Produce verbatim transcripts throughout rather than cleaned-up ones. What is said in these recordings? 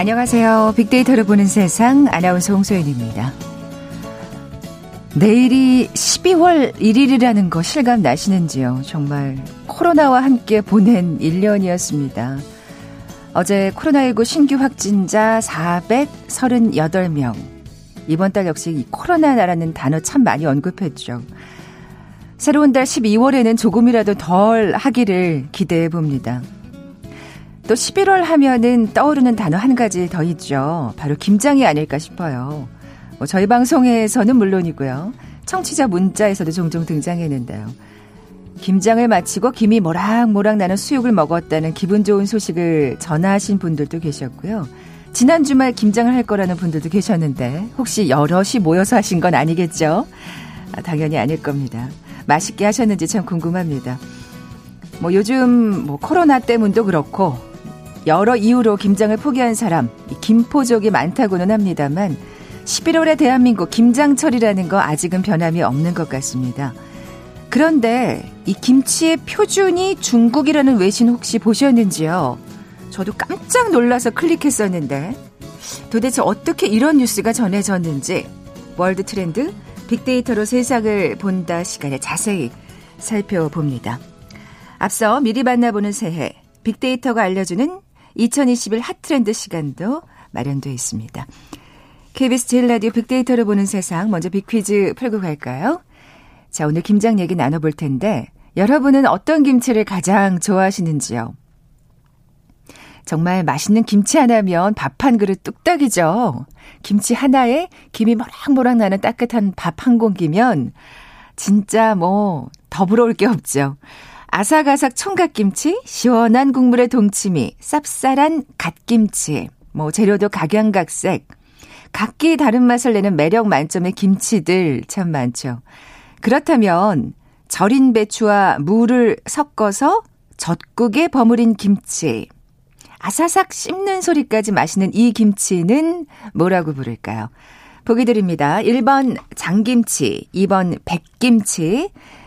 안녕하세요. 빅데이터를 보는 세상 아나운서 홍소연입니다. 내일이 십이월 일일이라는 거 실감 나시는지요? 정말 코로나와 함께 보낸 일 년이었습니다. 어제 코로나십구 신규 확진자 사백삼십팔 명. 이번 달 역시 코로나라는 단어 참 많이 언급했죠. 새로운 달 십이월에는 조금이라도 덜 하기를 기대해 봅니다. 또 십일월 하면은 떠오르는 단어 한 가지 더 있죠. 바로 김장이 아닐까 싶어요. 뭐 저희 방송에서는 물론이고요. 청취자 문자에서도 종종 등장했는데요. 김장을 마치고 김이 모락모락 나는 수육을 먹었다는 기분 좋은 소식을 전하신 분들도 계셨고요. 지난 주말 김장을 할 거라는 분들도 계셨는데 혹시 여럿이 모여서 하신 건 아니겠죠? 아, 당연히 아닐 겁니다. 맛있게 하셨는지 참 궁금합니다. 뭐 요즘 뭐 코로나 때문도 그렇고 여러 이유로 김장을 포기한 사람, 김포족이 많다고는 합니다만 십일월의 대한민국 김장철이라는 거 아직은 변함이 없는 것 같습니다. 그런데 이 김치의 표준이 중국이라는 외신 혹시 보셨는지요? 저도 깜짝 놀라서 클릭했었는데 도대체 어떻게 이런 뉴스가 전해졌는지 월드 트렌드 빅데이터로 세상을 본다 시간에 자세히 살펴봅니다. 앞서 미리 만나보는 새해 빅데이터가 알려주는 이천이십일 핫트렌드 시간도 마련되어 있습니다. 케이비에스 제일 라디오 빅데이터를 보는 세상, 먼저 빅퀴즈 풀고 갈까요? 자, 오늘 김장 얘기 나눠볼 텐데 여러분은 어떤 김치를 가장 좋아하시는지요? 정말 맛있는 김치 하나면 밥 한 그릇 뚝딱이죠. 김치 하나에 김이 모락모락 나는 따뜻한 밥 한 공기면 진짜 뭐 더 부러울 게 없죠. 아삭아삭 총각김치, 시원한 국물의 동치미, 쌉쌀한 갓김치, 뭐 재료도 각양각색, 각기 다른 맛을 내는 매력 만점의 김치들 참 많죠. 그렇다면 절인 배추와 무를 섞어서 젓국에 버무린 김치, 아사삭 씹는 소리까지 마시는 이 김치는 뭐라고 부를까요? 보기 드립니다. 일 번 장김치, 이 번 백김치,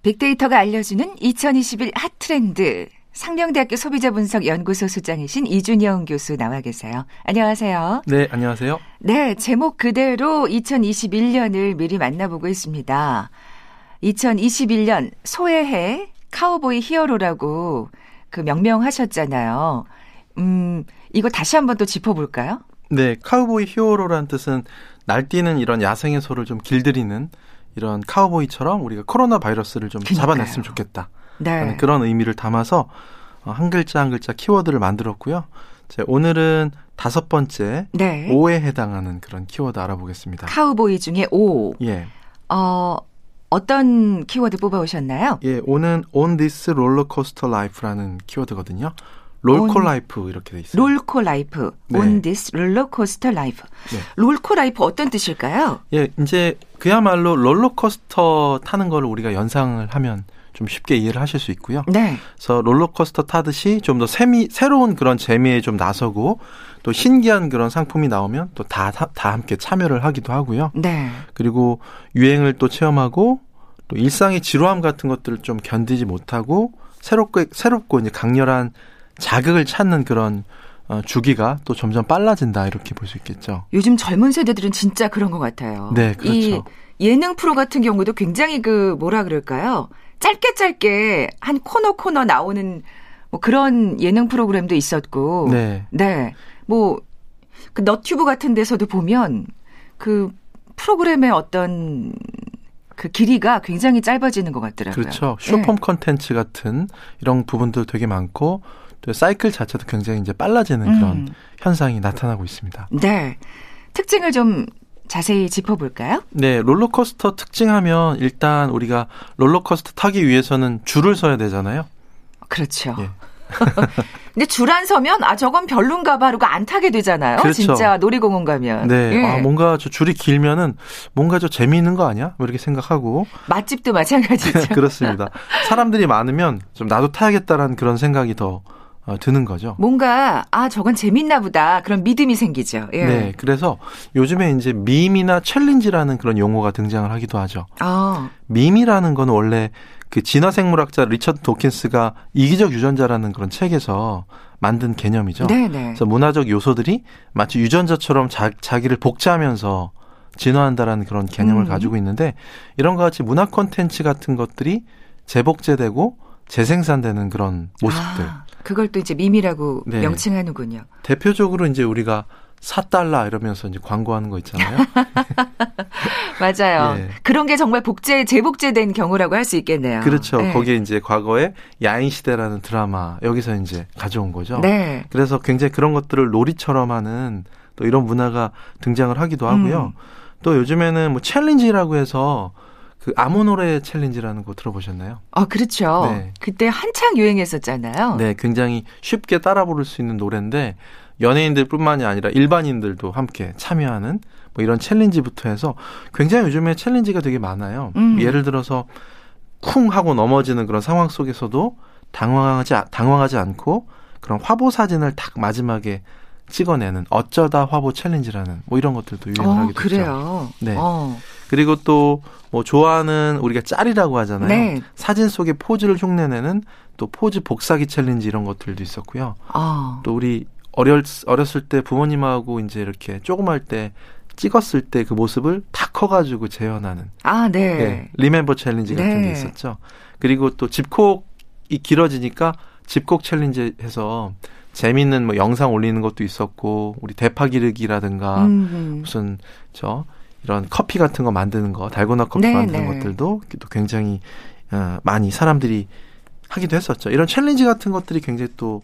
빅데이터가 알려주는 이천이십일 핫트렌드, 상명대학교 소비자분석연구소 소장이신 이준영 교수 나와 계세요. 안녕하세요. 네, 안녕하세요. 네, 제목 그대로 이천이십일 년을 미리 만나보고 있습니다. 이천이십일 년 소외해 카우보이 히어로라고 그 명명하셨잖아요. 음, 이거 다시 한번 또 짚어볼까요? 네, 카우보이 히어로라는 뜻은 날뛰는 이런 야생의 소를 좀 길들이는 이런 카우보이처럼 우리가 코로나 바이러스를 좀 그러니까요. 잡아냈으면 좋겠다. 네. 그런 의미를 담아서 한 글자 한 글자 키워드를 만들었고요. 제 오늘은 다섯 번째 네. 오에 해당하는 그런 키워드 알아보겠습니다. 카우보이 중에 오. 예. 어, 어떤 키워드 뽑아오셨나요? 예, 오는 On This Rollercoaster Life라는 키워드거든요. 롤코 라이프 이렇게 돼 있어요. 롤코 라이프. 네. On this rollercoaster life. 네. 롤코 라이프 어떤 뜻일까요? 예, 이제 그야말로 롤러코스터 타는 걸 우리가 연상을 하면 좀 쉽게 이해를 하실 수 있고요. 네. 그래서 롤러코스터 타듯이 좀 더 새로운 그런 재미에 좀 나서고 또 신기한 그런 상품이 나오면 또 다 다 함께 참여를 하기도 하고요. 네. 그리고 유행을 또 체험하고 또 일상의 지루함 같은 것들을 좀 견디지 못하고 새롭고 새롭고 이제 강렬한 자극을 찾는 그런 어, 주기가 또 점점 빨라진다 이렇게 볼 수 있겠죠. 요즘 젊은 세대들은 진짜 그런 것 같아요. 네, 그렇죠. 이 예능 프로 같은 경우도 굉장히 그 뭐라 그럴까요? 짧게 짧게 한 코너 코너 나오는 뭐 그런 예능 프로그램도 있었고, 네, 네, 뭐 그 너튜브 같은 데서도 보면 그 프로그램의 어떤 그 길이가 굉장히 짧아지는 것 같더라고요. 그렇죠. 숏폼 컨텐츠 네. 같은 이런 부분도 되게 많고 또 사이클 자체도 굉장히 이제 빨라지는 음. 그런 현상이 나타나고 있습니다. 네. 특징을 좀 자세히 짚어볼까요? 네. 롤러코스터 특징하면 일단 우리가 롤러코스터 타기 위해서는 줄을 서야 되잖아요. 그렇죠. 예. 근데 줄 안 서면 아 저건 별론가 봐 그러고 안 타게 되잖아요. 그렇죠. 진짜 놀이공원 가면. 네. 예. 아, 뭔가 저 줄이 길면은 뭔가 저 재미있는 거 아니야? 뭐 이렇게 생각하고. 맛집도 마찬가지죠. 그렇습니다. 사람들이 많으면 좀 나도 타야겠다라는 그런 생각이 더 드는 거죠. 뭔가 아 저건 재밌나 보다 그런 믿음이 생기죠. 예. 네. 그래서 요즘에 이제 밈이나 챌린지라는 그런 용어가 등장을 하기도 하죠. 아. 밈이라는 건 원래 그 진화생물학자 리처드 도킨스가 이기적 유전자라는 그런 책에서 만든 개념이죠. 네네. 그래서 문화적 요소들이 마치 유전자처럼 자, 자기를 복제하면서 진화한다라는 그런 개념을 음. 가지고 있는데 이런 것 같이 문화 콘텐츠 같은 것들이 재복제되고 재생산되는 그런 모습들. 아, 그걸 또 이제 밈이라고 네. 명칭하는군요. 대표적으로 이제 우리가 사 달러 이러면서 이제 광고하는 거 있잖아요. 맞아요. 예. 그런 게 정말 복제, 재복제된 경우라고 할 수 있겠네요. 그렇죠. 예. 거기에 이제 과거에 야인시대라는 드라마 여기서 이제 가져온 거죠. 네. 그래서 굉장히 그런 것들을 놀이처럼 하는 또 이런 문화가 등장을 하기도 하고요. 음. 또 요즘에는 뭐 챌린지라고 해서 그 아무 노래 챌린지라는 거 들어보셨나요? 아, 그렇죠. 네. 그때 한창 유행했었잖아요. 네, 굉장히 쉽게 따라 부를 수 있는 노래인데 연예인들뿐만이 아니라 일반인들도 함께 참여하는 뭐 이런 챌린지부터 해서 굉장히 요즘에 챌린지가 되게 많아요. 음. 예를 들어서 쿵 하고 넘어지는 그런 상황 속에서도 당황하지 당황하지 않고 그런 화보 사진을 딱 마지막에 찍어내는 어쩌다 화보 챌린지라는 뭐 이런 것들도 유행을 어, 하게 됐죠. 그래요. 네. 어. 그리고 또 뭐 좋아하는 우리가 짤이라고 하잖아요. 네. 사진 속에 포즈를 흉내내는 또 포즈 복사기 챌린지 이런 것들도 있었고요. 어. 또 우리 어렸, 어렸을 때 부모님하고 이제 이렇게 조금 할 때 찍었을 때 그 모습을 다 커가지고 재현하는. 아, 네. 네. 리멤버 챌린지 같은 네. 게 있었죠. 그리고 또 집콕이 길어지니까 집콕 챌린지 해서 재밌는 뭐 영상 올리는 것도 있었고, 우리 대파 기르기라든가 음흠. 무슨, 저, 이런 커피 같은 거 만드는 거, 달고나 커피 네, 만드는 네. 것들도 굉장히 어, 많이 사람들이 하기도 했었죠. 이런 챌린지 같은 것들이 굉장히 또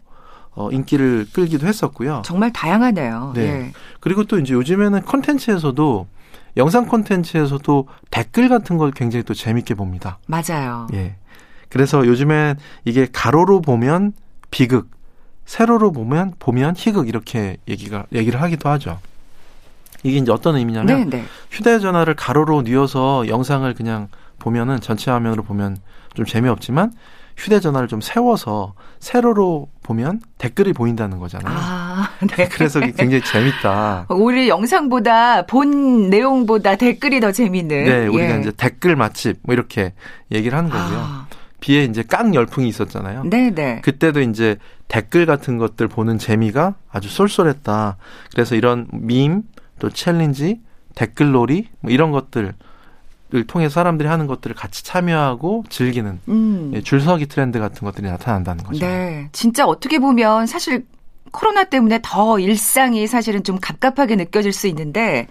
어, 인기를 끌기도 했었고요. 정말 다양하네요. 네. 예. 그리고 또 이제 요즘에는 콘텐츠에서도 영상 콘텐츠에서도 댓글 같은 걸 굉장히 또 재밌게 봅니다. 맞아요. 예. 그래서 요즘엔 이게 가로로 보면 비극, 세로로 보면 보면 희극 이렇게 얘기가 얘기를 하기도 하죠. 이게 이제 어떤 의미냐면 네네. 휴대전화를 가로로 뉘어서 영상을 그냥 보면은 전체 화면으로 보면 좀 재미없지만. 휴대전화를 좀 세워서 세로로 보면 댓글이 보인다는 거잖아요. 아, 네. 그래서 굉장히 재밌다. 오히려 영상보다 본 내용보다 댓글이 더 재밌는. 네, 우리가 예. 이제 댓글 맛집 뭐 이렇게 얘기를 하는 거고요. 아. 비에 이제 깡 열풍이 있었잖아요. 네네. 그때도 이제 댓글 같은 것들 보는 재미가 아주 쏠쏠했다. 그래서 이런 밈, 또 챌린지, 댓글놀이 뭐 이런 것들. 을 통해 사람들이 하는 것들을 같이 참여하고 즐기는 음. 예, 줄서기 트렌드 같은 것들이 나타난다는 거죠. 네, 진짜 어떻게 보면 사실 코로나 때문에 더 일상이 사실은 좀 갑갑하게 느껴질 수 있는데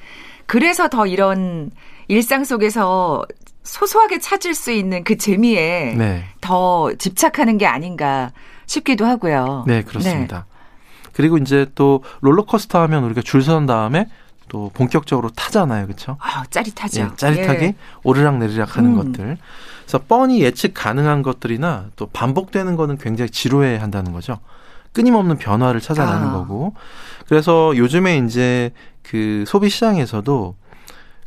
그래서 더 이런 일상 속에서 소소하게 찾을 수 있는 그 재미에 네. 더 집착하는 게 아닌가 싶기도 하고요. 네, 그렇습니다. 네. 그리고 이제 또 롤러코스터 하면 우리가 줄 선 다음에 또 본격적으로 타잖아요. 그렇죠? 아, 짜릿하죠. 예, 짜릿하게 예. 오르락 내리락 하는 음. 것들. 그래서 뻔히 예측 가능한 것들이나 또 반복되는 거는 굉장히 지루해 한다는 거죠. 끊임없는 변화를 찾아내는 아. 거고. 그래서 요즘에 이제 그 소비 시장에서도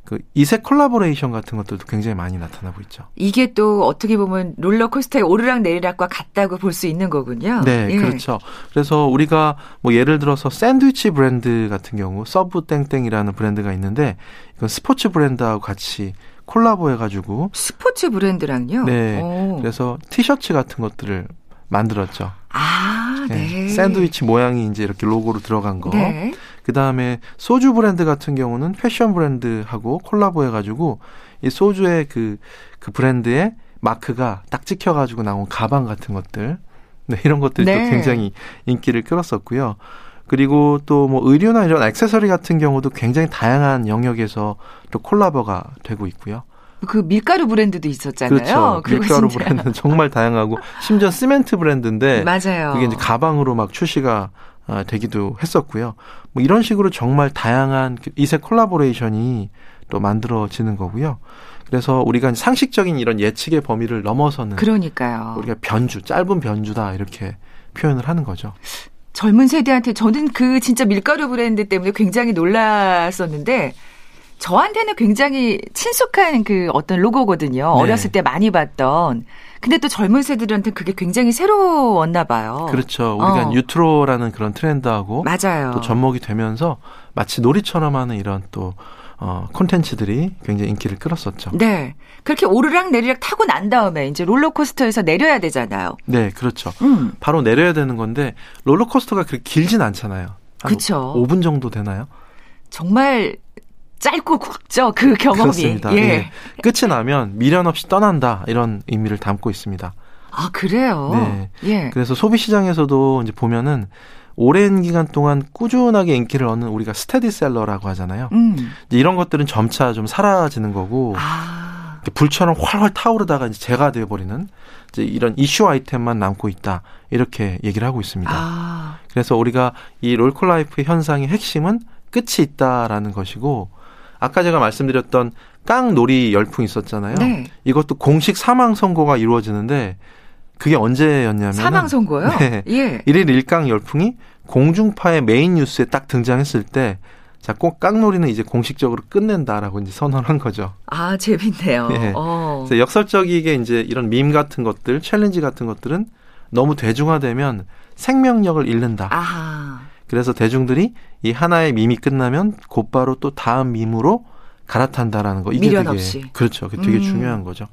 그 이색 콜라보레이션 같은 것들도 굉장히 많이 나타나고 있죠. 이게 또 어떻게 보면 롤러코스터의 오르락 내리락과 같다고 볼 수 있는 거군요. 네, 예. 그렇죠. 그래서 우리가 뭐 예를 들어서 샌드위치 브랜드 같은 경우 서브 땡땡이라는 브랜드가 있는데 이건 스포츠 브랜드하고 같이 콜라보해가지고 스포츠 브랜드랑요? 네, 오. 그래서 티셔츠 같은 것들을 만들었죠. 아, 네. 네. 샌드위치 모양이 이제 이렇게 로고로 들어간 거. 네. 그 다음에 소주 브랜드 같은 경우는 패션 브랜드하고 콜라보해가지고 이 소주의 그, 그 브랜드의 마크가 딱 찍혀가지고 나온 가방 같은 것들. 네, 이런 것들이 네. 또 굉장히 인기를 끌었었고요. 그리고 또 뭐 의류나 이런 액세서리 같은 경우도 굉장히 다양한 영역에서 또 콜라보가 되고 있고요. 그 밀가루 브랜드도 있었잖아요. 그렇죠. 그리고 밀가루 진짜. 브랜드는 정말 다양하고 심지어 시멘트 브랜드인데 맞아요. 그게 이제 가방으로 막 출시가 되기도 했었고요. 뭐 이런 식으로 정말 다양한 이색 콜라보레이션이 또 만들어지는 거고요. 그래서 우리가 상식적인 이런 예측의 범위를 넘어서는 그러니까요. 우리가 변주, 짧은 변주다 이렇게 표현을 하는 거죠. 젊은 세대한테 저는 그 진짜 밀가루 브랜드 때문에 굉장히 놀랐었는데 저한테는 굉장히 친숙한 그 어떤 로고거든요. 네. 어렸을 때 많이 봤던. 근데 또 젊은 세대들한테 그게 굉장히 새로웠나 봐요. 그렇죠. 우리가 어. 뉴트로라는 그런 트렌드하고 맞아요. 또 접목이 되면서 마치 놀이처럼 하는 이런 또 어, 콘텐츠들이 굉장히 인기를 끌었었죠. 네. 그렇게 오르락 내리락 타고 난 다음에 이제 롤러코스터에서 내려야 되잖아요. 네, 그렇죠. 음. 바로 내려야 되는 건데 롤러코스터가 그렇게 길진 않잖아요. 그렇죠. 오 분 정도 되나요? 정말 짧고 굵죠. 그 경험이. 그렇습니다. 예. 예. 끝이 나면 미련 없이 떠난다 이런 의미를 담고 있습니다. 아, 그래요? 네. 예. 그래서 소비 시장에서도 이제 보면은 오랜 기간 동안 꾸준하게 인기를 얻는 우리가 스테디셀러라고 하잖아요. 음. 이제 이런 것들은 점차 좀 사라지는 거고 아. 불처럼 활활 타오르다가 이제 재가 되어버리는 이제 이런 이슈 아이템만 남고 있다 이렇게 얘기를 하고 있습니다. 아. 그래서 우리가 이 롤콜라이프의 현상의 핵심은 끝이 있다라는 것이고 아까 제가 말씀드렸던 깡놀이 열풍 있었잖아요. 네. 이것도 공식 사망 선고가 이루어지는데 그게 언제였냐면 사망 선고요? 네. 예. 일일 일깡 열풍이 공중파의 메인 뉴스에 딱 등장했을 때 자, 꼭 깡놀이는 이제 공식적으로 끝낸다라고 이제 선언한 거죠. 아, 재밌네요. 네. 어. 그래서 역설적이게 이제 이런 밈 같은 것들, 챌린지 같은 것들은 너무 대중화되면 생명력을 잃는다. 아하. 그래서 대중들이 이 하나의 밈이 끝나면 곧바로 또 다음 밈으로 갈아탄다라는 거. 이게 미련 되게, 없이. 그렇죠. 그게 되게 음. 중요한 거죠.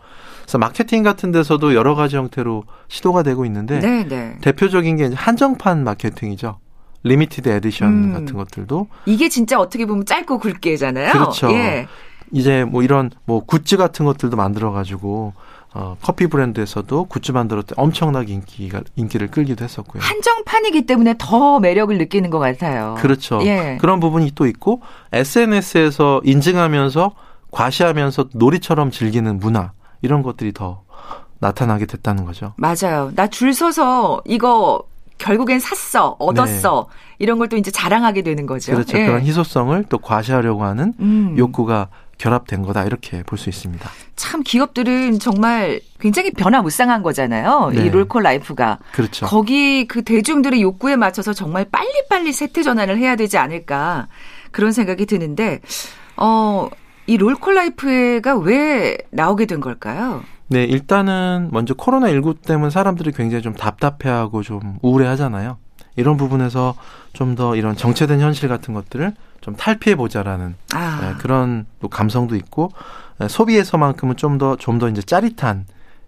그래서 마케팅 같은 데서도 여러 가지 형태로 시도가 되고 있는데 네네. 대표적인 게 한정판 마케팅이죠. 리미티드 에디션 음. 같은 것들도. 이게 진짜 어떻게 보면 짧고 굵게잖아요. 그렇죠. 예. 이제 뭐 이런 뭐 굿즈 같은 것들도 만들어가지고 어, 커피 브랜드에서도 굿즈 만들었을 때 엄청나게 인기가, 인기를 끌기도 했었고요. 한정판이기 때문에 더 매력을 느끼는 것 같아요. 그렇죠. 예. 그런 부분이 또 있고 에스엔에스에서 인증하면서 과시하면서 놀이처럼 즐기는 문화 이런 것들이 더 나타나게 됐다는 거죠. 맞아요. 나 줄 서서 이거 결국엔 샀어, 얻었어 네. 이런 걸 또 이제 자랑하게 되는 거죠. 그렇죠. 예. 그런 희소성을 또 과시하려고 하는 음. 욕구가 결합된 거다 이렇게 볼 수 있습니다. 참 기업들은 정말 굉장히 변화무쌍한 거잖아요. 네. 이 롤콜라이프가. 그렇죠. 거기 그 대중들의 욕구에 맞춰서 정말 빨리빨리 세트 전환을 해야 되지 않을까 그런 생각이 드는데 어, 이 롤콜라이프가 왜 나오게 된 걸까요? 네, 일단은 먼저 코로나십구 때문에 사람들이 굉장히 좀 답답해하고 좀 우울해하잖아요. 이런 부분에서 좀 더 이런 정체된 현실 같은 것들을 좀 탈피해보자라는 아. 그런 감성도 있고 소비에서만큼은 좀 더 좀 더 이제 짜릿한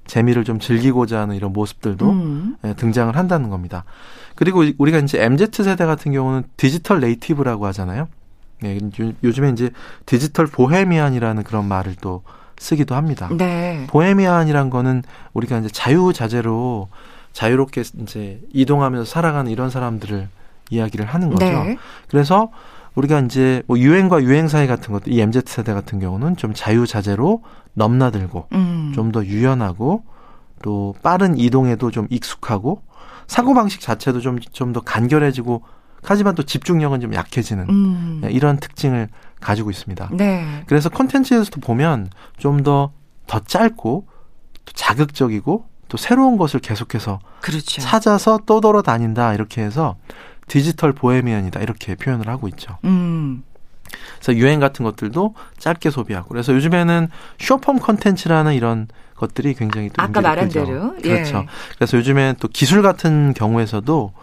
재미를 좀 즐기고자 하는 이런 모습들도 음. 등장을 한다는 겁니다. 그리고 우리가 이제 엠지 세대 같은 경우는 디지털 네이티브라고 하잖아요. 네, 요즘에 이제 디지털 보헤미안이라는 그런 말을 또 쓰기도 합니다. 네. 보헤미안이란 거는 우리가 이제 자유자재로 자유롭게 이제 이동하면서 살아가는 이런 사람들을 이야기를 하는 거죠. 네. 그래서 우리가 이제 뭐 유행과 유행 사이 같은 것들, 이 엠지 세대 같은 경우는 좀 자유자재로 넘나들고 음. 좀 더 유연하고 또 빠른 이동에도 좀 익숙하고 사고방식 자체도 좀, 좀 더 간결해지고 하지만 또 집중력은 좀 약해지는 음. 이런 특징을 가지고 있습니다. 네. 그래서 콘텐츠에서도 보면 좀 더 더 짧고 또 자극적이고 또 새로운 것을 계속해서 그렇죠. 찾아서 또 돌아다닌다 이렇게 해서 디지털 보헤미안이다 이렇게 표현을 하고 있죠. 음. 그래서 유행 같은 것들도 짧게 소비하고 그래서 요즘에는 숏폼 콘텐츠라는 이런 것들이 굉장히 또 아까 말한 끌죠. 대로 그렇죠. 예. 그래서 요즘에 또 기술 같은 경우에서도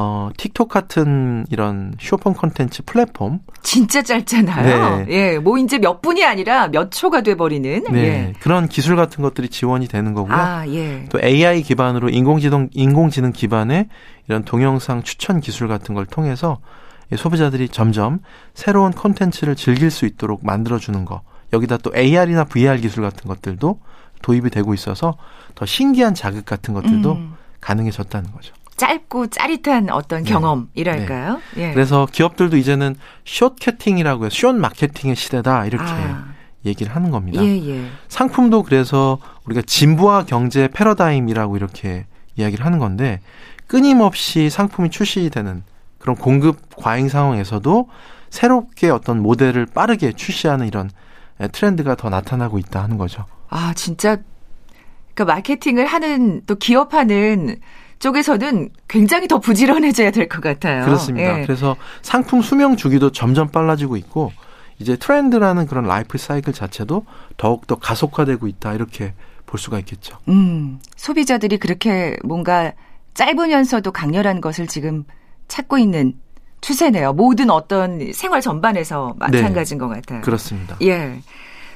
어, 틱톡 같은 이런 숏폼 콘텐츠 플랫폼 진짜 짧잖아요. 네. 예, 뭐 이제 몇 분이 아니라 몇 초가 돼버리는 네. 예. 그런 기술 같은 것들이 지원이 되는 거고요. 아, 예. 또 에이아이 기반으로 인공지능 인공지능 기반의 이런 동영상 추천 기술 같은 걸 통해서 소비자들이 점점 새로운 콘텐츠를 즐길 수 있도록 만들어주는 거. 여기다 또 에이알이나 브이알 기술 같은 것들도 도입이 되고 있어서 더 신기한 자극 같은 것들도 음. 가능해졌다는 거죠. 짧고 짜릿한 어떤 네. 경험이랄까요? 네. 예. 그래서 기업들도 이제는 숏 캐팅이라고 해서 숏 마케팅의 시대다 이렇게 아. 얘기를 하는 겁니다. 예, 예. 상품도 그래서 우리가 진부화 경제 패러다임이라고 이렇게 이야기를 하는 건데, 끊임없이 상품이 출시되는 그런 공급 과잉 상황에서도 새롭게 어떤 모델을 빠르게 출시하는 이런 트렌드가 더 나타나고 있다 하는 거죠. 아, 진짜 그러니까 마케팅을 하는 또 기업하는 쪽에서는 굉장히 더 부지런해져야 될 것 같아요. 그렇습니다. 예. 그래서 상품 수명 주기도 점점 빨라지고 있고, 이제 트렌드라는 그런 라이프 사이클 자체도 더욱더 가속화되고 있다, 이렇게 볼 수가 있겠죠. 음, 소비자들이 그렇게 뭔가 짧으면서도 강렬한 것을 지금 찾고 있는 추세네요. 모든 어떤 생활 전반에서 마찬가지인 네, 것 같아요. 그렇습니다. 예,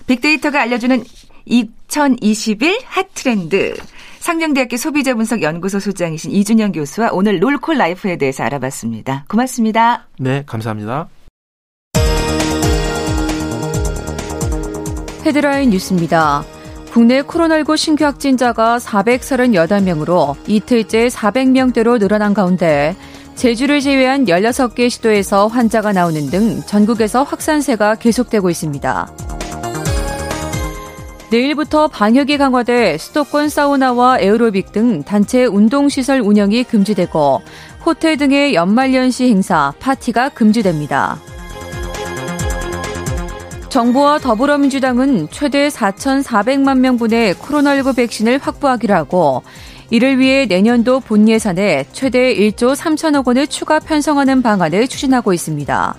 빅데이터가 알려주는 이천이십일 핫트렌드, 상명대학교 소비자분석연구소 소장이신 이준영 교수와 오늘 롤콜 라이프에 대해서 알아봤습니다. 고맙습니다. 네, 감사합니다. 헤드라인 뉴스입니다. 국내 코로나십구 신규 확진자가 사백삼십팔 명으로 이틀째 사백 명대로 늘어난 가운데 제주를 제외한 열여섯 개 시도에서 환자가 나오는 등 전국에서 확산세가 계속되고 있습니다. 내일부터 방역이 강화돼 수도권 사우나와 에어로빅 등 단체 운동시설 운영이 금지되고 호텔 등의 연말연시 행사, 파티가 금지됩니다. 정부와 더불어민주당은 최대 사천사백만 명분의 코로나십구 백신을 확보하기로 하고, 이를 위해 내년도 본 예산에 최대 일조 삼천억 원을 추가 편성하는 방안을 추진하고 있습니다.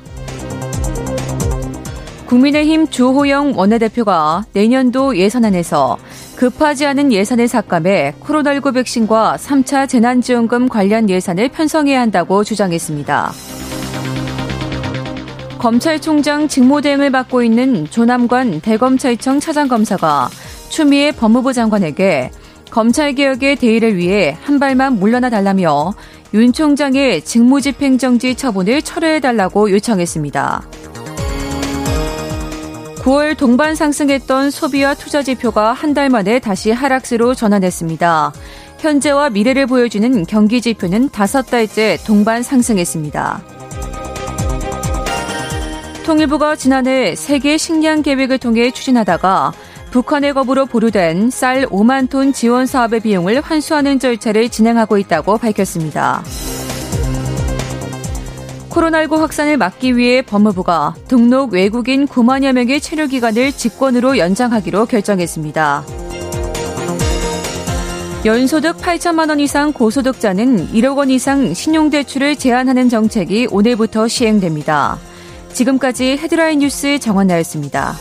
국민의힘 주호영 원내대표가 내년도 예산안에서 급하지 않은 예산을 삭감해 코로나십구 백신과 삼 차 재난지원금 관련 예산을 편성해야 한다고 주장했습니다. 검찰총장 직무대행을 맡고 있는 조남관 대검찰청 차장검사가 추미애 법무부 장관에게 검찰개혁의 대의를 위해 한 발만 물러나 달라며 윤 총장의 직무집행정지 처분을 철회해달라고 요청했습니다. 구월 동반 상승했던 소비와 투자지표가 한 달 만에 다시 하락세로 전환했습니다. 현재와 미래를 보여주는 경기지표는 다섯 달째 동반 상승했습니다. 통일부가 지난해 세계 식량 계획을 통해 추진하다가 북한의 겁으로 보류된 쌀 오만 톤 지원 사업의 비용을 환수하는 절차를 진행하고 있다고 밝혔습니다. 코로나십구 확산을 막기 위해 법무부가 등록 외국인 구만여 명의 체류 기간을 직권으로 연장하기로 결정했습니다. 연소득 팔천만 원 이상 고소득자는 일억 원 이상 신용대출을 제한하는 정책이 오늘부터 시행됩니다. 지금까지 헤드라인 뉴스 정원나였습니다.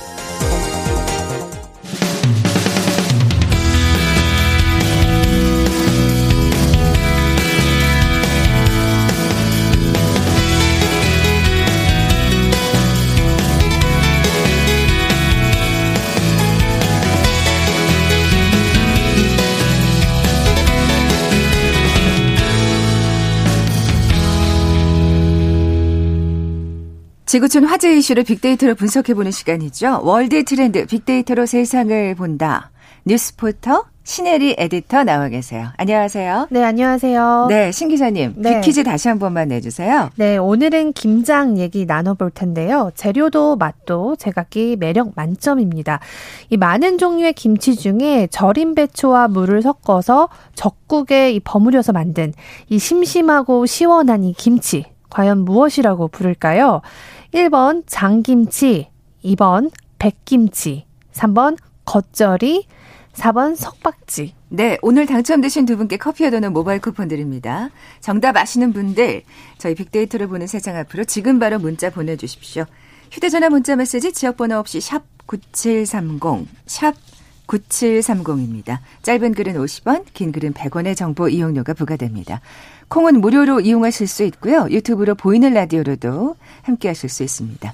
지구촌 화제 이슈를 빅데이터로 분석해보는 시간이죠. 월드 트렌드 빅데이터로 세상을 본다. 뉴스포터 신혜리 에디터 나와 계세요. 안녕하세요. 네, 안녕하세요. 네, 신 기자님. 네. 빅퀴즈 다시 한 번만 내주세요. 네, 오늘은 김장 얘기 나눠볼 텐데요. 재료도 맛도 제각기 매력 만점입니다. 이 많은 종류의 김치 중에 절인 배추와 물을 섞어서 적국에 이 버무려서 만든 이 심심하고 시원한 이 김치. 과연 무엇이라고 부를까요? 일 번 장김치, 이 번 백김치, 삼 번 겉절이, 사 번 석박지. 네, 오늘 당첨되신 두 분께 커피와 도넛 모바일 쿠폰 드립니다. 정답 아시는 분들, 저희 빅데이터를 보는 세상 앞으로 지금 바로 문자 보내주십시오. 휴대전화 문자 메시지 지역번호 없이 샵 구칠삼공, 샵 구칠삼공입니다. 짧은 글은 오십 원, 긴 글은 백 원의 정보 이용료가 부과됩니다. 콩은 무료로 이용하실 수 있고요. 유튜브로 보이는 라디오로도 함께하실 수 있습니다.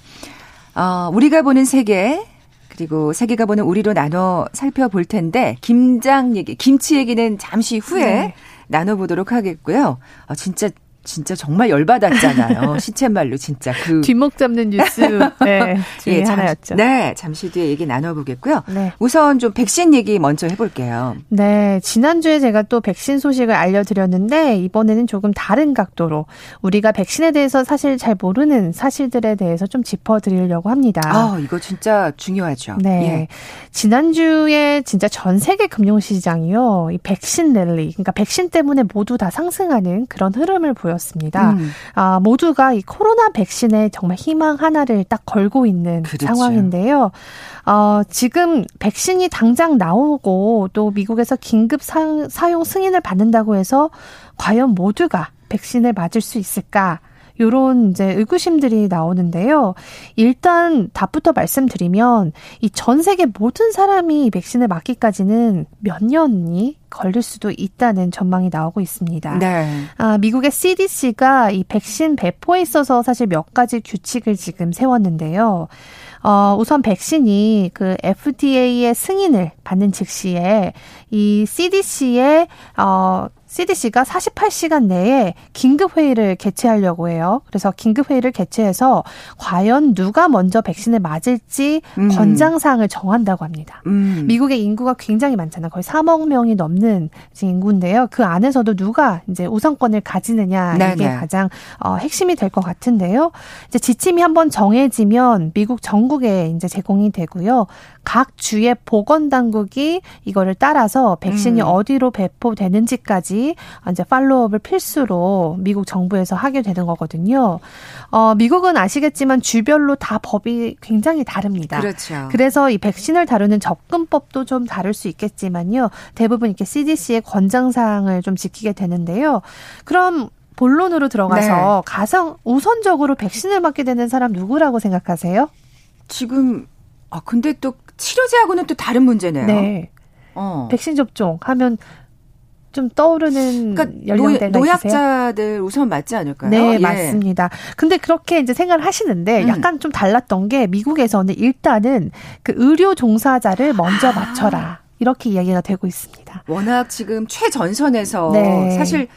어, 우리가 보는 세계, 그리고 세계가 보는 우리로 나눠 살펴볼 텐데, 김장 얘기, 김치 얘기는 잠시 후에 네, 나눠보도록 하겠고요. 어, 진짜 진짜 정말 열받았잖아요. 시체말로 진짜. 그 뒷목 잡는 뉴스 네, 중에 예, 하나였죠. 잠시, 네. 잠시 뒤에 얘기 나눠보겠고요. 네. 우선 좀 백신 얘기 먼저 해볼게요. 네. 지난주에 제가 또 백신 소식을 알려드렸는데 이번에는 조금 다른 각도로 우리가 백신에 대해서 사실 잘 모르는 사실들에 대해서 좀 짚어드리려고 합니다. 아, 이거 진짜 중요하죠. 네. 예. 지난주에 진짜 전 세계 금융시장이요. 이 백신 랠리, 그러니까 백신 때문에 모두 다 상승하는 그런 흐름을 보였습니다. 습니다. 음. 아, 모두가 이 코로나 백신에 정말 희망 하나를 딱 걸고 있는 그렇죠. 상황인데요. 어, 지금 백신이 당장 나오고 또 미국에서 긴급 사, 사용 승인을 받는다고 해서 과연 모두가 백신을 맞을 수 있을까? 요런 이제 의구심들이 나오는데요. 일단 답부터 말씀드리면 이 전 세계 모든 사람이 백신을 맞기까지는 몇 년이 걸릴 수도 있다는 전망이 나오고 있습니다. 네. 아, 미국의 씨디씨가 이 백신 배포에 있어서 사실 몇 가지 규칙을 지금 세웠는데요. 어, 우선 백신이 그 에프디에이의 승인을 받는 즉시에 이 씨디씨의 어, 씨디씨가 사십팔 시간 내에 긴급회의를 개최하려고 해요. 그래서 긴급회의를 개최해서 과연 누가 먼저 백신을 맞을지 음. 권장사항을 정한다고 합니다. 음. 미국의 인구가 굉장히 많잖아요. 거의 삼억 명이 넘는 인구인데요. 그 안에서도 누가 이제 우선권을 가지느냐 이게 네네. 가장 어, 핵심이 될 것 같은데요. 이제 지침이 한번 정해지면 미국 전국에 이제 제공이 되고요. 각 주의 보건당국이 이거를 따라서 백신이 음. 어디로 배포되는지까지 이제 팔로우업을 필수로 미국 정부에서 하게 되는 거거든요. 어, 미국은 아시겠지만 주별로 다 법이 굉장히 다릅니다. 그렇죠. 그래서 이 백신을 다루는 접근법도 좀 다를 수 있겠지만요. 대부분 이렇게 씨디씨의 권장사항을 좀 지키게 되는데요. 그럼 본론으로 들어가서 네. 가장 우선적으로 백신을 맞게 되는 사람 누구라고 생각하세요? 지금 아 근데 또 치료제하고는 또 다른 문제네요. 네. 어. 백신 접종 하면 좀 떠오르는 그러니까 연령대가 노, 노약자들 있으세요? 우선 맞지 않을까요? 네, 예. 맞습니다. 근데 그렇게 이제 생각을 하시는데 음. 약간 좀 달랐던 게 미국에서는 일단은 그 의료 종사자를 먼저 아. 맞춰라. 이렇게 이야기가 되고 있습니다. 워낙 지금 최전선에서 네. 사실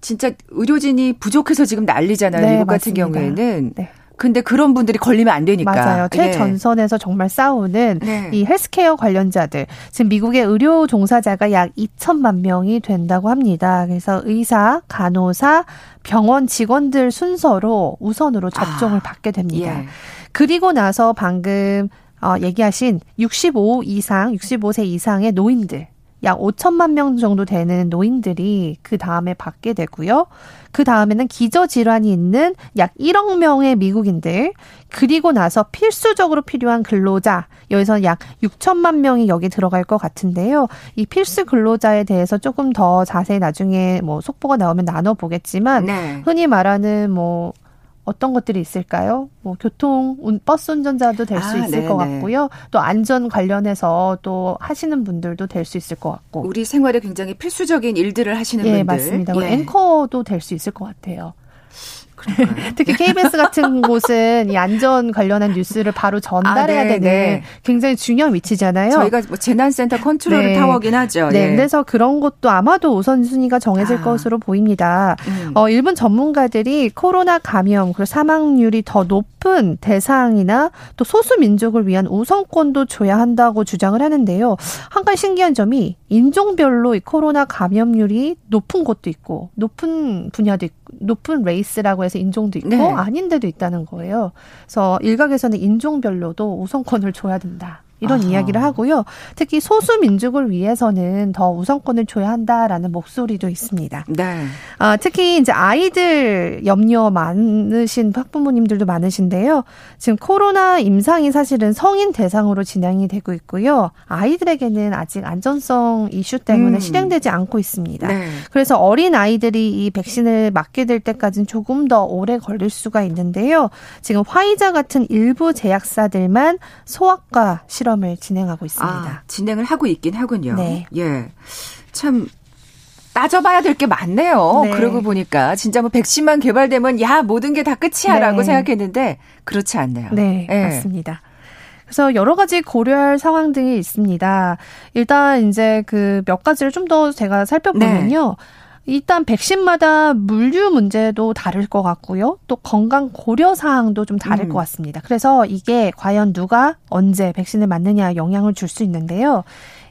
진짜 의료진이 부족해서 지금 난리잖아요. 네, 미국 같은 맞습니다. 경우에는. 네. 근데 그런 분들이 걸리면 안 되니까. 맞아요. 최전선에서 네. 정말 싸우는 네. 이 헬스케어 관련자들. 지금 미국의 의료 종사자가 약 이천만 명이 된다고 합니다. 그래서 의사, 간호사, 병원 직원들 순서로 우선으로 접종을 아, 받게 됩니다. 예. 그리고 나서 방금 어, 얘기하신 육십오 이상, 육십오 세 이상의 노인들. 약 오천만 명 정도 되는 노인들이 그 다음에 받게 되고요. 그 다음에는 기저질환이 있는 약 일억 명의 미국인들, 그리고 나서 필수적으로 필요한 근로자, 여기서 약 육천만 명이 여기 들어갈 것 같은데요. 이 필수 근로자에 대해서 조금 더 자세히 나중에 뭐 속보가 나오면 나눠보겠지만 네. 흔히 말하는 뭐 어떤 것들이 있을까요? 뭐 교통, 버스 운전자도 될 수 아, 있을 네네. 것 같고요. 또 안전 관련해서 또 하시는 분들도 될 수 있을 것 같고. 우리 생활에 굉장히 필수적인 일들을 하시는 예, 분들. 맞습니다. 예. 앵커도 될 수 있을 것 같아요. 특히 케이비에스 같은 곳은 이 안전 관련한 뉴스를 바로 전달해야 아, 네, 되는 네. 굉장히 중요한 위치잖아요. 저희가 뭐 재난센터 컨트롤 네. 타워긴 하죠. 네. 네. 그래서 그런 것도 아마도 우선순위가 정해질 아. 것으로 보입니다. 음. 어, 일본 전문가들이 코로나 감염 그리고 사망률이 더 높은 대상이나 또 소수민족을 위한 우선권도 줘야 한다고 주장을 하는데요. 한 가지 신기한 점이 인종별로 이 코로나 감염률이 높은 곳도 있고 높은 분야도 있고 높은 레이스라고 해서 인종도 있고 네. 아닌데도 있다는 거예요. 그래서 일각에서는 인종별로도 우선권을 줘야 된다. 이런 아하. 이야기를 하고요. 특히 소수민족을 위해서는 더 우선권을 줘야 한다라는 목소리도 있습니다. 네. 아, 특히 이제 아이들 염려 많으신 학부모님들도 많으신데요. 지금 코로나 임상이 사실은 성인 대상으로 진행이 되고 있고요. 아이들에게는 아직 안전성 이슈 때문에 음. 실행되지 않고 있습니다. 네. 그래서 어린 아이들이 이 백신을 맞게 될 때까지는 조금 더 오래 걸릴 수가 있는데요. 지금 화이자 같은 일부 제약사들만 소아과 실험 을 진행하고 있습니다. 아, 진행을 하고 있긴 하군요. 네. 예. 참 따져봐야 될 게 많네요. 네. 그러고 보니까 진짜 뭐 백신만 개발되면 야 모든 게 다 끝이야라고 네. 생각했는데 그렇지 않네요. 네, 예. 맞습니다. 그래서 여러 가지 고려할 상황 등이 있습니다. 일단 이제 그 몇 가지를 좀 더 제가 살펴보면요. 네. 일단 백신마다 물류 문제도 다를 것 같고요. 또 건강 고려 사항도 좀 다를 음. 것 같습니다. 그래서 이게 과연 누가 언제 백신을 맞느냐에 영향을 줄 수 있는데요.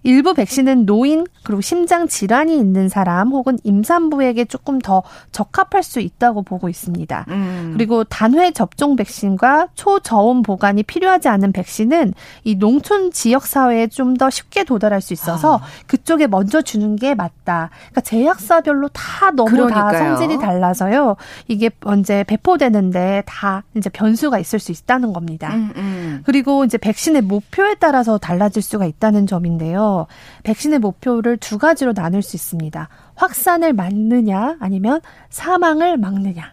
일부 백신은 노인 그리고 심장 질환이 있는 사람 혹은 임산부에게 조금 더 적합할 수 있다고 보고 있습니다. 음. 그리고 단회 접종 백신과 초저온 보관이 필요하지 않은 백신은 이 농촌 지역 사회에 좀 더 쉽게 도달할 수 있어서 아. 그쪽에 먼저 주는 게 맞다. 그러니까 제약사별로 다 너무 그러니까요. 다 성질이 달라서요. 이게 언제 배포되는데 다 이제 변수가 있을 수 있다는 겁니다. 음, 음. 그리고 이제 백신의 목표에 따라서 달라질 수가 있다는 점인데요. 백신의 목표를 두 가지로 나눌 수 있습니다. 확산을 막느냐 아니면 사망을 막느냐.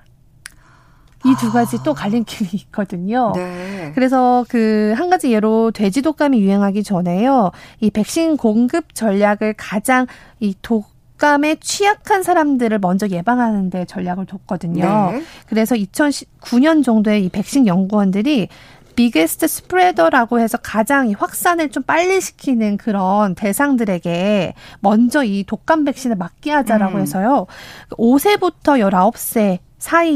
이 두 가지 또 갈림길이 있거든요. 네. 그래서 그 한 가지 예로 돼지독감이 유행하기 전에요. 이 백신 공급 전략을 가장 이 독 독감에 취약한 사람들을 먼저 예방하는 데 전략을 뒀거든요. 네. 그래서 이천구 년 정도에 이 백신 연구원들이 비게스트 스프레더라고 해서 가장 이 확산을 좀 빨리 시키는 그런 대상들에게 먼저 이 독감 백신을 맞게 하자라고 음. 해서요. 오 세부터 열아홉 세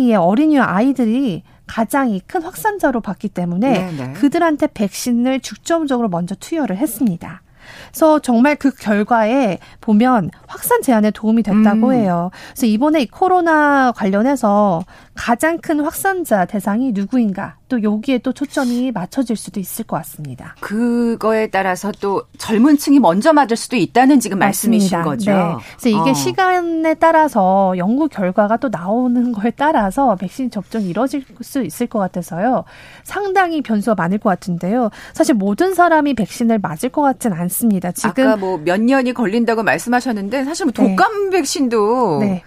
사이의 어린이와 아이들이 가장 이 큰 확산자로 봤기 때문에 네네. 그들한테 백신을 중점적으로 먼저 투여를 했습니다. 그래서 정말 그 결과에 보면 확산 제한에 도움이 됐다고 음. 해요. 그래서 이번에 이 코로나 관련해서 가장 큰 확산자 대상이 누구인가 또 여기에 또 초점이 맞춰질 수도 있을 것 같습니다. 그거에 따라서 또 젊은 층이 먼저 맞을 수도 있다는 지금 맞습니다. 말씀이신 거죠. 네. 그래서 이게 어. 시간에 따라서 연구 결과가 또 나오는 거에 따라서 백신 접종이 이뤄질 수 있을 것 같아서요. 상당히 변수가 많을 것 같은데요. 사실 모든 사람이 백신을 맞을 것 같지는 않습니다. 지금 아까 뭐 몇 년이 걸린다고 말씀하셨는데 사실 뭐 독감 네. 백신도 네.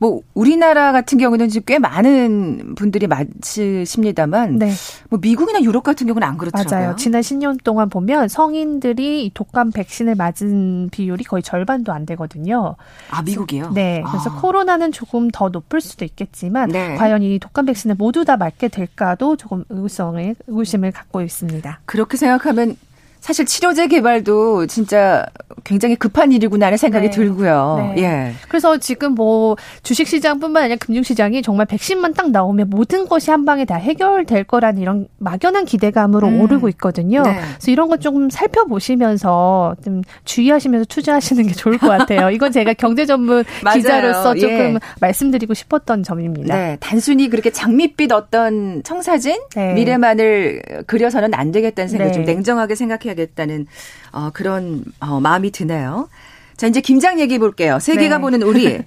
뭐 우리나라 같은 경우는 지금 꽤 많은 분들이 맞으십니다만 네. 뭐 미국이나 유럽 같은 경우는 안 그렇더라고요. 맞아요. 지난 십 년 동안 보면 성인들이 독감 백신을 맞은 비율이 거의 절반도 안 되거든요. 아 미국이요? 네. 그래서 아. 코로나는 조금 더 높을 수도 있겠지만 네. 과연 이 독감 백신을 모두 다 맞게 될까도 조금 의구성을 의구심을 갖고 있습니다. 그렇게 생각하면 사실 치료제 개발도 진짜 굉장히 급한 일이구나 하는 생각이 네. 들고요. 네. 예. 그래서 지금 뭐 주식시장뿐만 아니라 금융시장이 정말 백신만 딱 나오면 모든 것이 한 방에 다 해결될 거라는 이런 막연한 기대감으로 음. 오르고 있거든요. 네. 그래서 이런 것 좀 살펴보시면서 좀 주의하시면서 투자하시는 게 좋을 것 같아요. 이건 제가 경제 전문 기자로서 조금 예. 말씀드리고 싶었던 점입니다. 네. 단순히 그렇게 장밋빛 어떤 청사진 네. 미래만을 그려서는 안 되겠다는 생각이 네. 좀 냉정하게 생각해요. 겠다는 어, 그런 어, 마음이 드네요. 자 이제 김장 얘기 볼게요. 세계가 네. 보는 우리.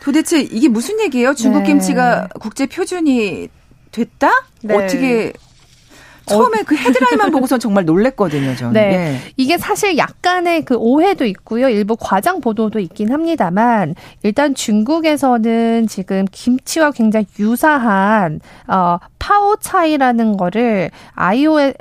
도대체 이게 무슨 얘기예요? 중국 네. 김치가 국제 표준이 됐다? 네. 어떻게... 처음에 그 헤드라인만 보고선 정말 놀랬거든요, 저는. 네. 네. 이게 사실 약간의 그 오해도 있고요. 일부 과장 보도도 있긴 합니다만, 일단 중국에서는 지금 김치와 굉장히 유사한, 어, 파오차이라는 거를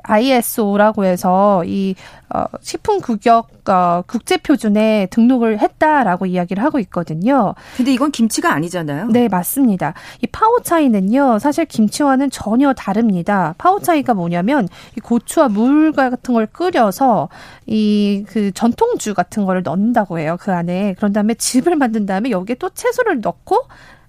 아이에스오라고 해서 이, 어, 식품 규격, 어, 국제 표준에 등록을 했다라고 이야기를 하고 있거든요. 근데 이건 김치가 아니잖아요? 네, 맞습니다. 이 파오차이는요, 사실 김치와는 전혀 다릅니다. 파오차이가 뭐냐? 면 고추와 물 같은 걸 끓여서 이 그 전통주 같은 거를 넣는다고 해요. 그 안에. 그런 다음에 즙을 만든 다음에 여기에 또 채소를 넣고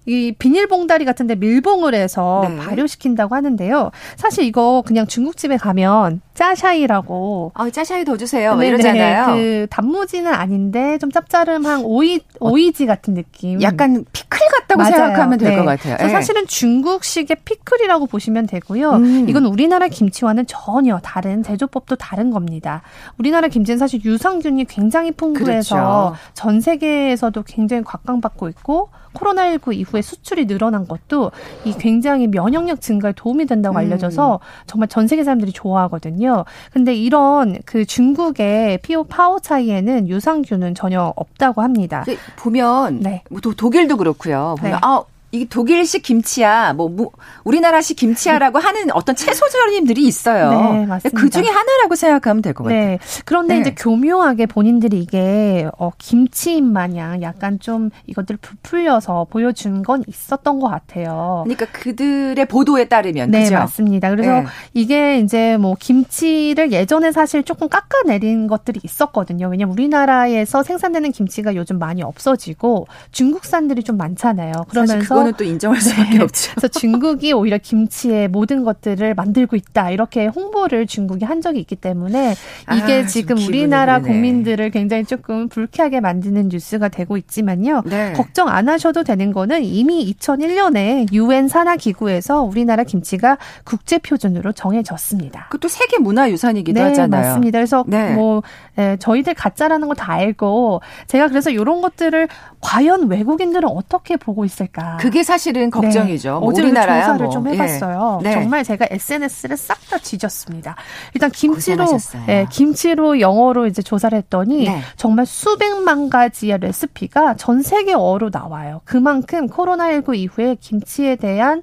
이 비닐봉다리 같은 데 밀봉을 해서 네. 발효시킨다고 하는데요. 사실 이거 그냥 중국집에 가면 짜샤이라고. 아, 짜샤이 더 주세요. 네, 이러잖아요. 그 단무지는 아닌데 좀 짭짤한 오이, 오이지 같은 느낌. 약간 피클 같다고 맞아요. 생각하면 될 것 네. 같아요. 네. 사실은 중국식의 피클이라고 보시면 되고요. 음. 이건 우리나라 김치와는 전혀 다른 제조법도 다른 겁니다. 우리나라 김치는 사실 유산균이 굉장히 풍부해서 그렇죠. 전 세계에서도 굉장히 곽강받고 있고 코로나십구 이후에 수출이 늘어난 것도 이 굉장히 면역력 증가에 도움이 된다고 알려져서 정말 전 세계 사람들이 좋아하거든요. 근데 이런 그 중국의 피오 파오차이에는 유산균은 전혀 없다고 합니다. 보면 네. 뭐 독일도 그렇고요. 보면 네. 아 이게 독일식 김치야, 뭐, 뭐 우리나라식 김치야라고 하는 어떤 채소절임들이 있어요. 네, 맞습니다. 그 중에 하나라고 생각하면 될 것 같아요. 네. 그런데 네. 이제 교묘하게 본인들이 이게 어, 김치인 마냥 약간 좀 이것들을 부풀려서 보여준 건 있었던 것 같아요. 그러니까 그들의 보도에 따르면 네, 그죠? 맞습니다. 그래서 네. 이게 이제 뭐 김치를 예전에 사실 조금 깎아내린 것들이 있었거든요. 왜냐면 우리나라에서 생산되는 김치가 요즘 많이 없어지고 중국산들이 좀 많잖아요. 그러면서 사실 그거는 또 인정할 수밖에 네. 없죠. 그래서 중국이 오히려 김치의 모든 것들을 만들고 있다 이렇게 홍보를 중국이 한 적이 있기 때문에 이게 아, 지금 우리나라 그러네. 국민들을 굉장히 조금 불쾌하게 만드는 뉴스가 되고 있지만요. 네. 걱정 안 하셔도 되는 거는 이미 이천일 년에 유엔 산하기구에서 우리나라 김치가 국제표준으로 정해졌습니다. 그것도 세계문화유산이기도 네, 하잖아요. 네. 맞습니다. 그래서 네. 뭐 예, 저희들 가짜라는 거 다 알고 제가 그래서 이런 것들을 과연 외국인들은 어떻게 보고 있을까. 그게 사실은 걱정이죠. 네. 어제 우리나라야 조사를 뭐. 좀 해봤어요. 예. 네. 정말 제가 에스엔에스를 싹 다 뒤졌습니다. 일단 김치로 예, 김치로 영어로 이제 조사를 했더니 네. 정말 수백만 가지의 레시피가 전 세계어로 나와요. 그만큼 코로나십구 이후에 김치에 대한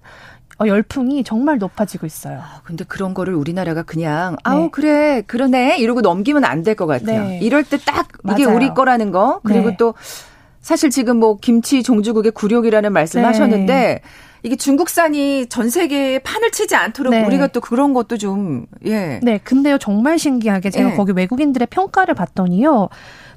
열풍이 정말 높아지고 있어요. 아, 근데 그런 거를 우리나라가 그냥 아우 네. 그래 그러네 이러고 넘기면 안 될 것 같아요. 네. 이럴 때 딱 이게 맞아요. 우리 거라는 거 그리고 네. 또 사실 지금 뭐 김치 종주국의 굴욕이라는 말씀을 네. 하셨는데 이게 중국산이 전 세계에 판을 치지 않도록 네. 우리가 또 그런 것도 좀 예. 네. 근데요 정말 신기하게 제가 예. 거기 외국인들의 평가를 봤더니요.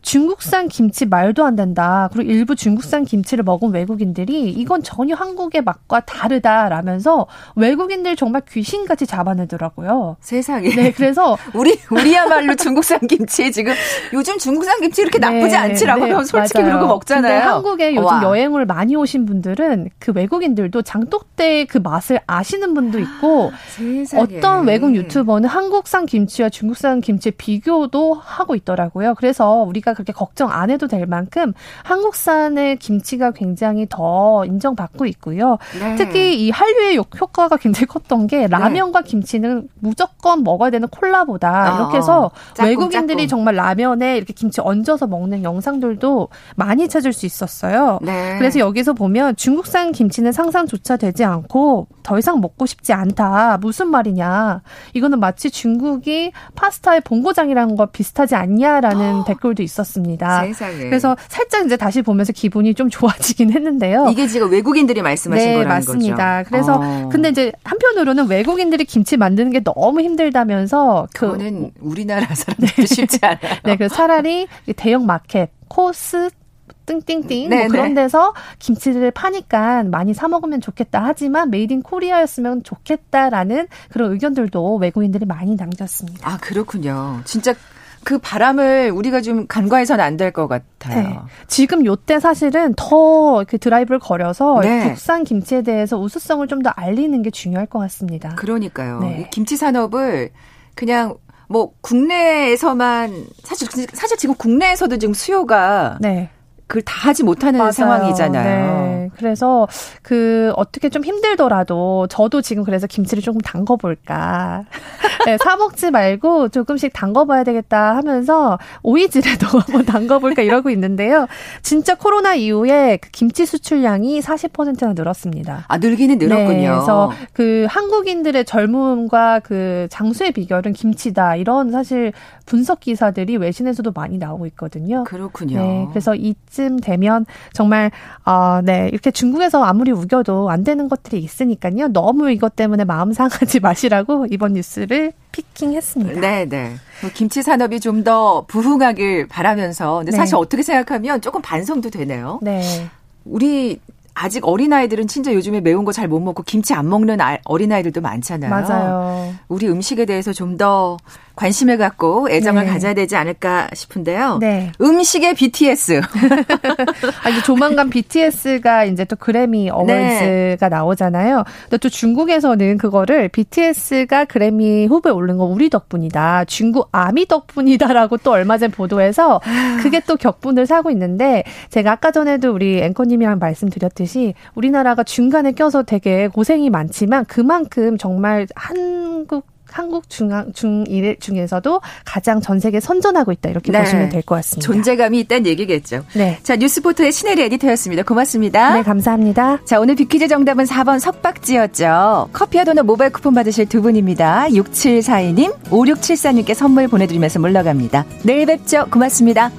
중국산 김치 말도 안 된다. 그리고 일부 중국산 김치를 먹은 외국인들이 이건 전혀 한국의 맛과 다르다라면서 외국인들 정말 귀신같이 잡아내더라고요. 세상에. 네, 그래서 우리 우리야말로 중국산 김치 지금 요즘 중국산 김치 이렇게 네, 나쁘지 않지라고 하면 네, 솔직히 맞아요. 그러고 먹잖아요. 근데 한국에 요즘 와. 여행을 많이 오신 분들은 그 외국인들도 장독대의 그 맛을 아시는 분도 있고 세상에. 어떤 외국 유튜버는 한국산 김치와 중국산 김치 비교도 하고 있더라고요. 그래서 우리가 그렇게 걱정 안 해도 될 만큼 한국산의 김치가 굉장히 더 인정받고 있고요. 네. 특히 이 한류의 효과가 굉장히 컸던 게 라면과 네. 김치는 무조건 먹어야 되는 콜라보다 어, 이렇게 해서 짝꿍, 외국인들이 짝꿍. 정말 라면에 이렇게 김치 얹어서 먹는 영상들도 많이 찾을 수 있었어요. 네. 그래서 여기서 보면 중국산 김치는 상상조차 되지 않고 더 이상 먹고 싶지 않다. 무슨 말이냐. 이거는 마치 중국이 파스타의 본고장이라는 거 비슷하지 않냐라는 어. 댓글도 있었어요. 있었습니다. 세상에. 그래서 살짝 이제 다시 보면서 기분이 좀 좋아지긴 했는데요. 이게 지금 외국인들이 말씀하신 네, 거라는 맞습니다. 거죠. 그래서 어. 근데 이제 한편으로는 외국인들이 김치 만드는 게 너무 힘들다면서 그거는 그, 우리나라 사람들도 네. 쉽지 않아요. 네, 그래서 차라리 대형 마켓, 코스 띵띵띵 뭐 그런 데서 김치를 파니까 많이 사 먹으면 좋겠다. 하지만 메이드 인 코리아였으면 좋겠다라는 그런 의견들도 외국인들이 많이 남겼습니다. 아 그렇군요. 진짜. 그 바람을 우리가 좀 간과해서는 안 될 것 같아요. 네. 지금 요때 사실은 더 그 드라이브를 걸어서 네. 국산 김치에 대해서 우수성을 좀 더 알리는 게 중요할 것 같습니다. 그러니까요. 네. 김치 산업을 그냥 뭐 국내에서만 사실 사실 지금 국내에서도 지금 수요가 네. 그걸 다 하지 못하는 맞아요. 상황이잖아요. 네. 그래서 그 어떻게 좀 힘들더라도 저도 지금 그래서 김치를 조금 담궈볼까. 네, 사 먹지 말고 조금씩 담궈봐야 되겠다 하면서 오이지라도 한번 담궈볼까 이러고 있는데요. 진짜 코로나 이후에 그 김치 수출량이 사십 퍼센트나 늘었습니다. 아 늘기는 늘었군요. 네, 그래서 그 한국인들의 젊음과 그 장수의 비결은 김치다 이런 사실 분석 기사들이 외신에서도 많이 나오고 있거든요. 그렇군요. 네, 그래서 이 쯤 되면 정말 어, 네 이렇게 중국에서 아무리 우겨도 안 되는 것들이 있으니까요. 너무 이것 때문에 마음 상하지 마시라고 이번 뉴스를 피킹했습니다. 네, 네. 뭐 김치 산업이 좀 더 부흥하길 바라면서 근데 네. 사실 어떻게 생각하면 조금 반성도 되네요. 네. 우리 아직 어린아이들은 진짜 요즘에 매운 거 잘 못 먹고 김치 안 먹는 어린아이들도 많잖아요. 맞아요. 우리 음식에 대해서 좀 더 관심을 갖고 애정을 네. 가져야 되지 않을까 싶은데요. 네. 음식의 비티에스. 아니, 조만간 비티에스가 이제 또 그래미 어워즈가 네. 나오잖아요. 근데 또 중국에서는 그거를 비티에스가 그래미 후보에 오른 건 우리 덕분이다. 중국 아미 덕분이다라고 또 얼마 전 보도해서 그게 또 격분을 사고 있는데 제가 아까 전에도 우리 앵커님이랑 말씀드렸듯이 우리나라가 중간에 껴서 되게 고생이 많지만 그만큼 정말 한국 한국 중앙, 중일 중에서도 가장 전 세계 선전하고 있다. 이렇게 네. 보시면 될 것 같습니다. 존재감이 있다는 얘기겠죠. 네. 자, 뉴스포터의 신혜리 에디터였습니다. 고맙습니다. 네, 감사합니다. 자, 오늘 빅퀴즈 정답은 사 번 석박지였죠. 커피와 도넛 모바일 쿠폰 받으실 두 분입니다. 육칠사이 님, 오육칠사 님께 선물 보내드리면서 물러갑니다. 내일 뵙죠. 고맙습니다.